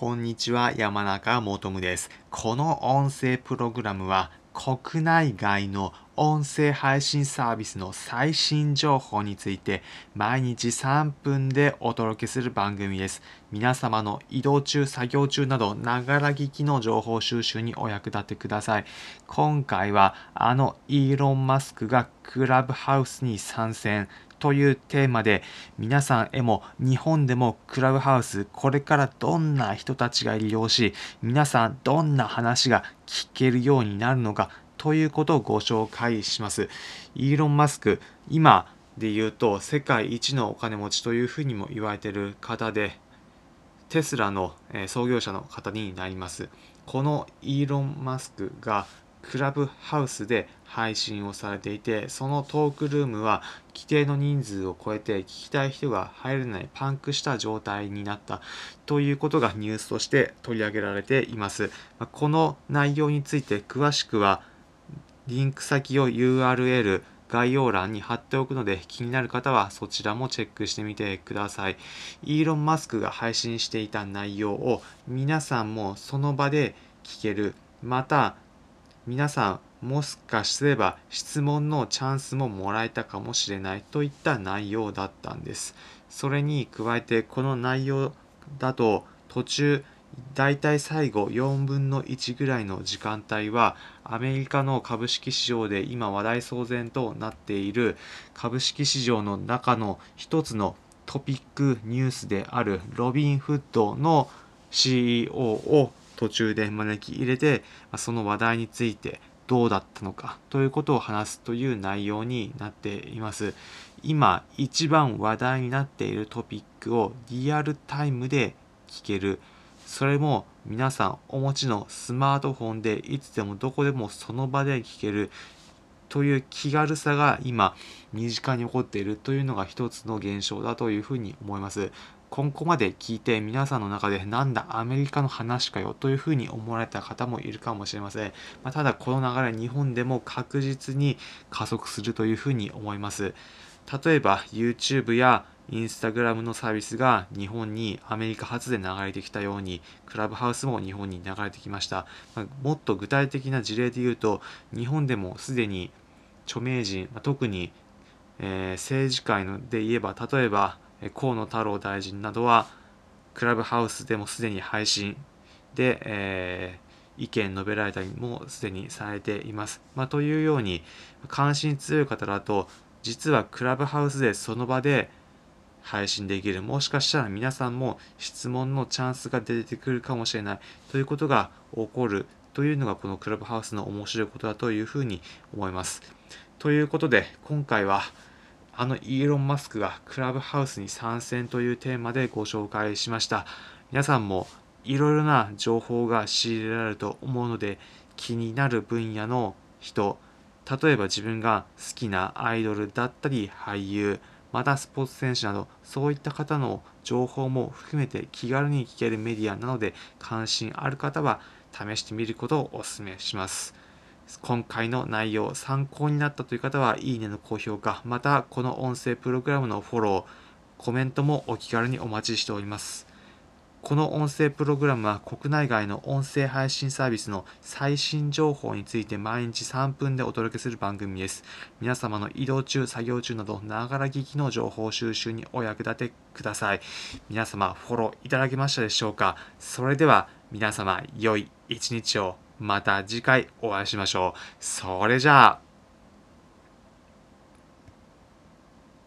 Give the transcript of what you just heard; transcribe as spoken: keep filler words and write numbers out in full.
こんにちは、山中もとむです。この音声プログラムは国内外の音声配信サービスの最新情報について毎日さんぷんでお届けする番組です。皆様の移動中、作業中などながら聞きの情報収集にお役立てください。今回はあのイーロン・マスクがクラブハウスに参戦というテーマで、皆さんへも日本でもクラブハウス、これからどんな人たちが利用し、皆さんどんな話が聞けるようになるのかということをご紹介します。イーロン・マスク、今で言うと世界一のお金持ちというふうにも言われている方で、テスラの創業者の方になります。このイーロン・マスクがクラブハウスで配信をされていて、そのトークルームは規定の人数を超えて聞きたい人が入れないパンクした状態になったということがニュースとして取り上げられています。この内容について詳しくはリンク先を ユーアールエル 概要欄に貼っておくので、気になる方はそちらもチェックしてみてください。イーロン・マスクが配信していた内容を皆さんもその場で聞ける。また皆さんもしかすれば質問のチャンスももらえたかもしれないといった内容だったんです。それに加えて、この内容だと途中、だいたい最後よんぶんのいちぐらいの時間帯はアメリカの株式市場で今話題騒然となっている株式市場の中の一つのトピックニュースであるロビンフッドの シーイーオー を途中で招き入れて、その話題についてどうだったのかということを話すという内容になっています。今一番話題になっているトピックをリアルタイムで聞ける。それも皆さんお持ちのスマートフォンでいつでもどこでもその場で聞けるという気軽さが今身近に起こっているというのが一つの現象だというふうに思います。今後まで聞いて皆さんの中でなんだアメリカの話かよというふうに思われた方もいるかもしれません。まあ、ただこの流れ日本でも確実に加速するというふうに思います。例えば YouTube や Instagram のサービスが日本にアメリカ発で流れてきたように、クラブハウスも日本に流れてきました。まあ、もっと具体的な事例で言うと、日本でもすでに著名人、特に、えー、政治界ので言えば、例えば河野太郎大臣などはクラブハウスでもすでに配信で、えー、意見述べられたりもすでにされています。まあ、というように関心強い方だと実はクラブハウスでその場で配信できる。もしかしたら皆さんも質問のチャンスが出てくるかもしれないということが起こるというのがこのクラブハウスの面白いことだというふうに思います。ということで今回はあのイーロン・マスクがクラブハウスに参戦というテーマでご紹介しました。皆さんもいろいろな情報が仕入れられると思うので、気になる分野の人、例えば自分が好きなアイドルだったり俳優、またスポーツ選手など、そういった方の情報も含めて気軽に聞けるメディアなので、関心ある方は試してみることをお勧めします。今回の内容、参考になったという方は、いいねの高評価、またこの音声プログラムのフォロー、コメントもお気軽にお待ちしております。この音声プログラムは国内外の音声配信サービスの最新情報について毎日さんぷんでお届けする番組です。皆様の移動中、作業中など、ながら聞きの情報収集にお役立てください。皆様、フォローいただけましたでしょうか？それでは、皆様、良い一日を。また次回お会いしましょう。それじゃあ。